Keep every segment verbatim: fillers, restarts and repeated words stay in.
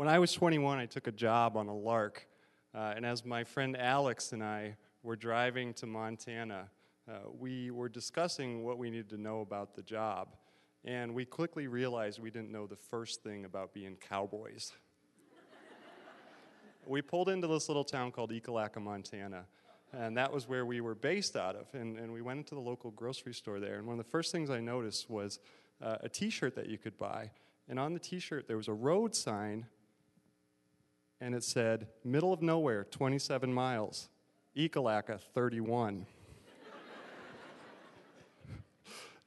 when I was twenty-one, I took a job on a lark, uh, and as my friend Alex and I were driving to Montana, uh, we were discussing what we needed to know about the job, and we quickly realized we didn't know the first thing about being cowboys. We pulled into this little town called Ekalaka, Montana, and that was where we were based out of, and, and we went into the local grocery store there, and one of the first things I noticed was uh, a t-shirt that you could buy, and on the t-shirt there was a road sign, and it said, middle of nowhere, twenty-seven miles, Ekalaka, thirty-one.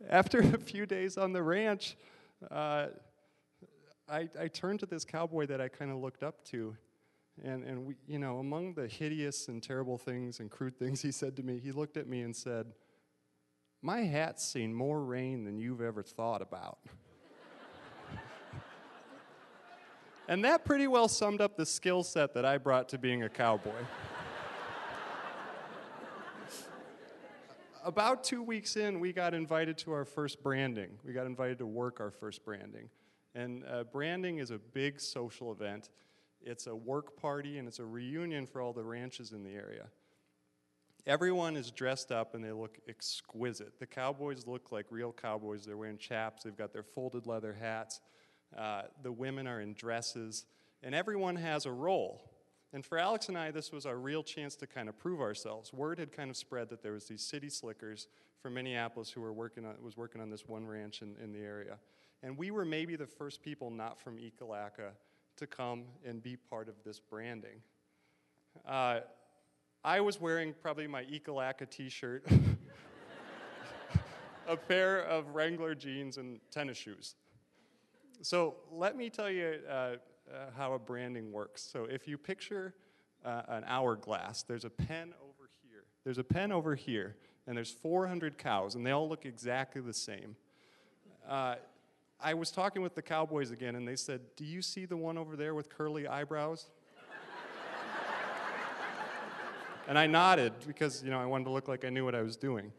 After a few days on the ranch, uh, I, I turned to this cowboy that I kind of looked up to, And, and we, you know, among the hideous and terrible things and crude things he said to me, he looked at me and said, my hat's seen more rain than you've ever thought about. And that pretty well summed up the skill set that I brought to being a cowboy. About two weeks in, we got invited to our first branding. We got invited to work our first branding. And uh, branding is a big social event. It's a work party, and it's a reunion for all the ranches in the area. Everyone is dressed up, and they look exquisite. The cowboys look like real cowboys. They're wearing chaps. They've got their folded leather hats. Uh, the women are in dresses, and everyone has a role. And for Alex and I, this was our real chance to kind of prove ourselves. Word had kind of spread that there was these city slickers from Minneapolis who were working on, was working on this one ranch in, in the area. And we were maybe the first people not from Ekalaka to come and be part of this branding. Uh, I was wearing probably my Ekalaka t-shirt, a pair of Wrangler jeans and tennis shoes. So let me tell you uh, uh, how a branding works. So if you picture uh, an hourglass, there's a pen over here, there's a pen over here, and there's four hundred cows, and they all look exactly the same. Uh, I was talking with the cowboys again, and they said, do you see the one over there with curly eyebrows? And I nodded because, you know, I wanted to look like I knew what I was doing.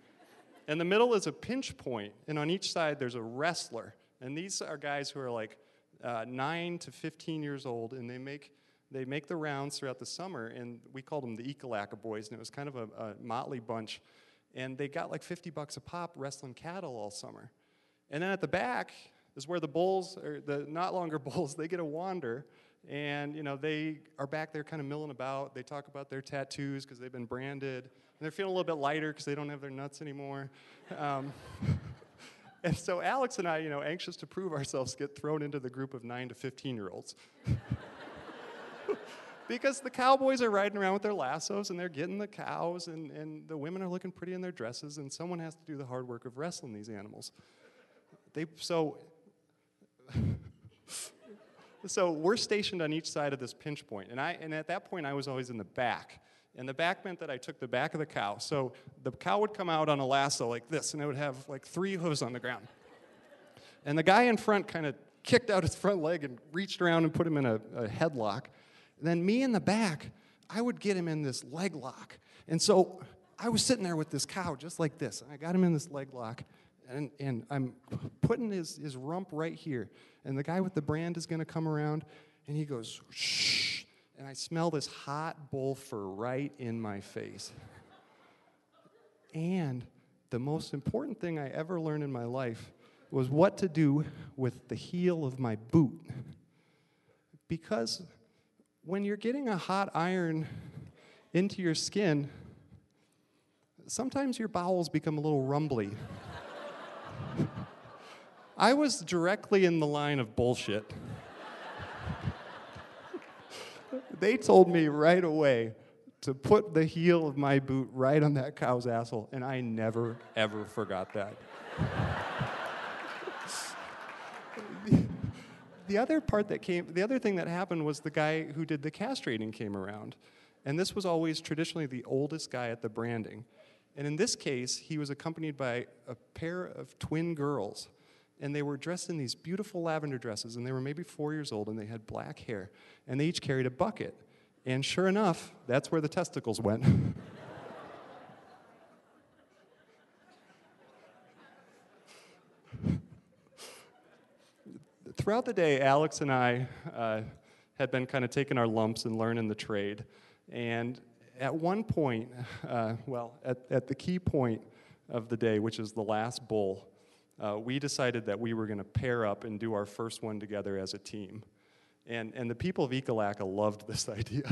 In the middle is a pinch point, and on each side there's a wrestler. And these are guys who are like uh, nine to fifteen years old, and they make, they make the rounds throughout the summer, and we called them the Ekalaka boys, and it was kind of a, a motley bunch. And they got like fifty bucks a pop wrestling cattle all summer. And then at the back is where the bulls, or the not longer bulls, they get to wander, and you know they are back there kind of milling about. They talk about their tattoos because they've been branded, and they're feeling a little bit lighter because they don't have their nuts anymore. Um, and so Alex and I, you know, anxious to prove ourselves, get thrown into the group of nine to fifteen-year-olds. Because the cowboys are riding around with their lassos, and they're getting the cows, and, and the women are looking pretty in their dresses, and someone has to do the hard work of wrestling these animals. They, so... So we're stationed on each side of this pinch point, and, I, and at that point I was always in the back, and the back meant that I took the back of the cow, so the cow would come out on a lasso like this, and it would have like three hooves on the ground, and the guy in front kind of kicked out his front leg and reached around and put him in a, a headlock, and then me in the back, I would get him in this leg lock, and so I was sitting there with this cow just like this, and I got him in this leg lock, And, and I'm putting his, his rump right here. And the guy with the brand is going to come around, and he goes, shh. And I smell this hot bull fur right in my face. And the most important thing I ever learned in my life was what to do with the heel of my boot. Because when you're getting a hot iron into your skin, sometimes your bowels become a little rumbly. I was directly in the line of bullshit. They told me right away to put the heel of my boot right on that cow's asshole, and I never, ever forgot that. the, the other part that came, the other thing that happened was the guy who did the castrating came around, and this was always traditionally the oldest guy at the branding. And in this case, he was accompanied by a pair of twin girls. And they were dressed in these beautiful lavender dresses, and they were maybe four years old, and they had black hair. And they each carried a bucket. And sure enough, that's where the testicles went. Throughout the day, Alex and I uh, had been kind of taking our lumps and learning the trade. And at one point, uh, well, at, at the key point of the day, which is the last bull, uh, we decided that we were going to pair up and do our first one together as a team. And, and the people of Ekalaka loved this idea.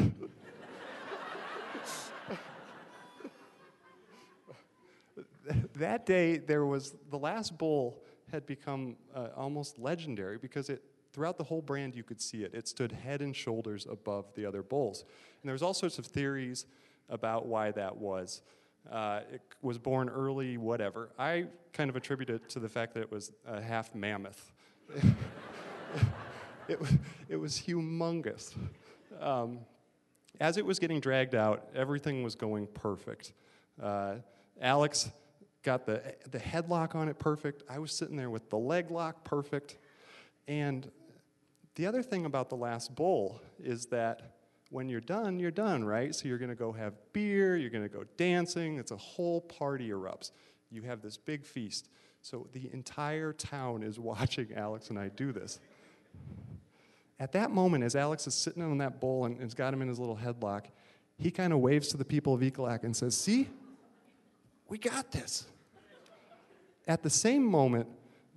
That day, there was, the last bull had become uh, almost legendary because it, throughout the whole brand, you could see it. It stood head and shoulders above the other bulls. And there was all sorts of theories about why that was. Uh, it was born early, whatever. I kind of attribute it to the fact that it was a half mammoth. it, was, it was humongous. Um, as it was getting dragged out, everything was going perfect. Uh, Alex got the, the headlock on it perfect. I was sitting there with the leg lock perfect. And the other thing about the last bowl is that when you're done, you're done, right? So you're going to go have beer, you're going to go dancing. It's a whole party erupts. You have this big feast. So the entire town is watching Alex and I do this. At that moment, as Alex is sitting on that bowl and has got him in his little headlock, he kind of waves to the people of Ekalaka and says, "See? We got this." At the same moment,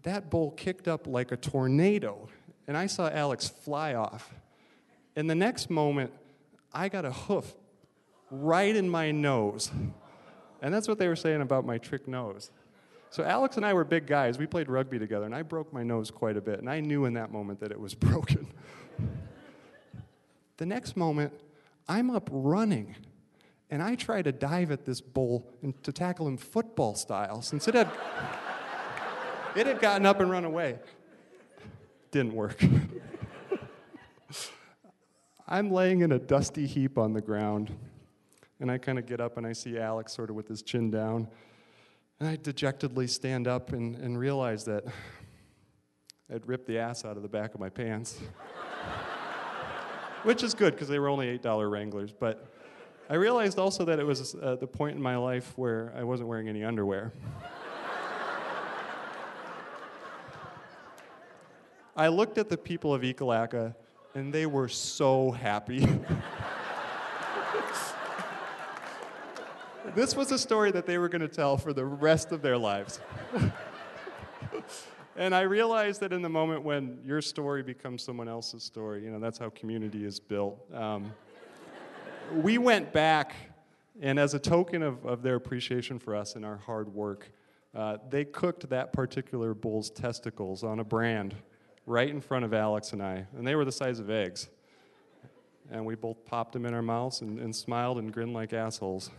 that bull kicked up like a tornado, and I saw Alex fly off. And the next moment, I got a hoof right in my nose. And that's what they were saying about my trick nose. So Alex and I were big guys. We played rugby together, and I broke my nose quite a bit, and I knew in that moment that it was broken. The next moment, I'm up running. And I try to dive at this bull and to tackle him football style, since it had, it had gotten up and run away. Didn't work. I'm laying in a dusty heap on the ground, and I kind of get up and I see Alex sort of with his chin down. And I dejectedly stand up and, and realize that I'd ripped the ass out of the back of my pants. Which is good, because they were only eight dollar Wranglers, but I realized also that it was uh, the point in my life where I wasn't wearing any underwear. I looked at the people of Ekalaka, and they were so happy. This was a story that they were going to tell for the rest of their lives. And I realized that in the moment when your story becomes someone else's story, you know, that's how community is built. Um, We went back, and as a token of, of their appreciation for us and our hard work, uh, they cooked that particular bull's testicles on a brand right in front of Alex and I, and they were the size of eggs. And we both popped them in our mouths and, and smiled and grinned like assholes.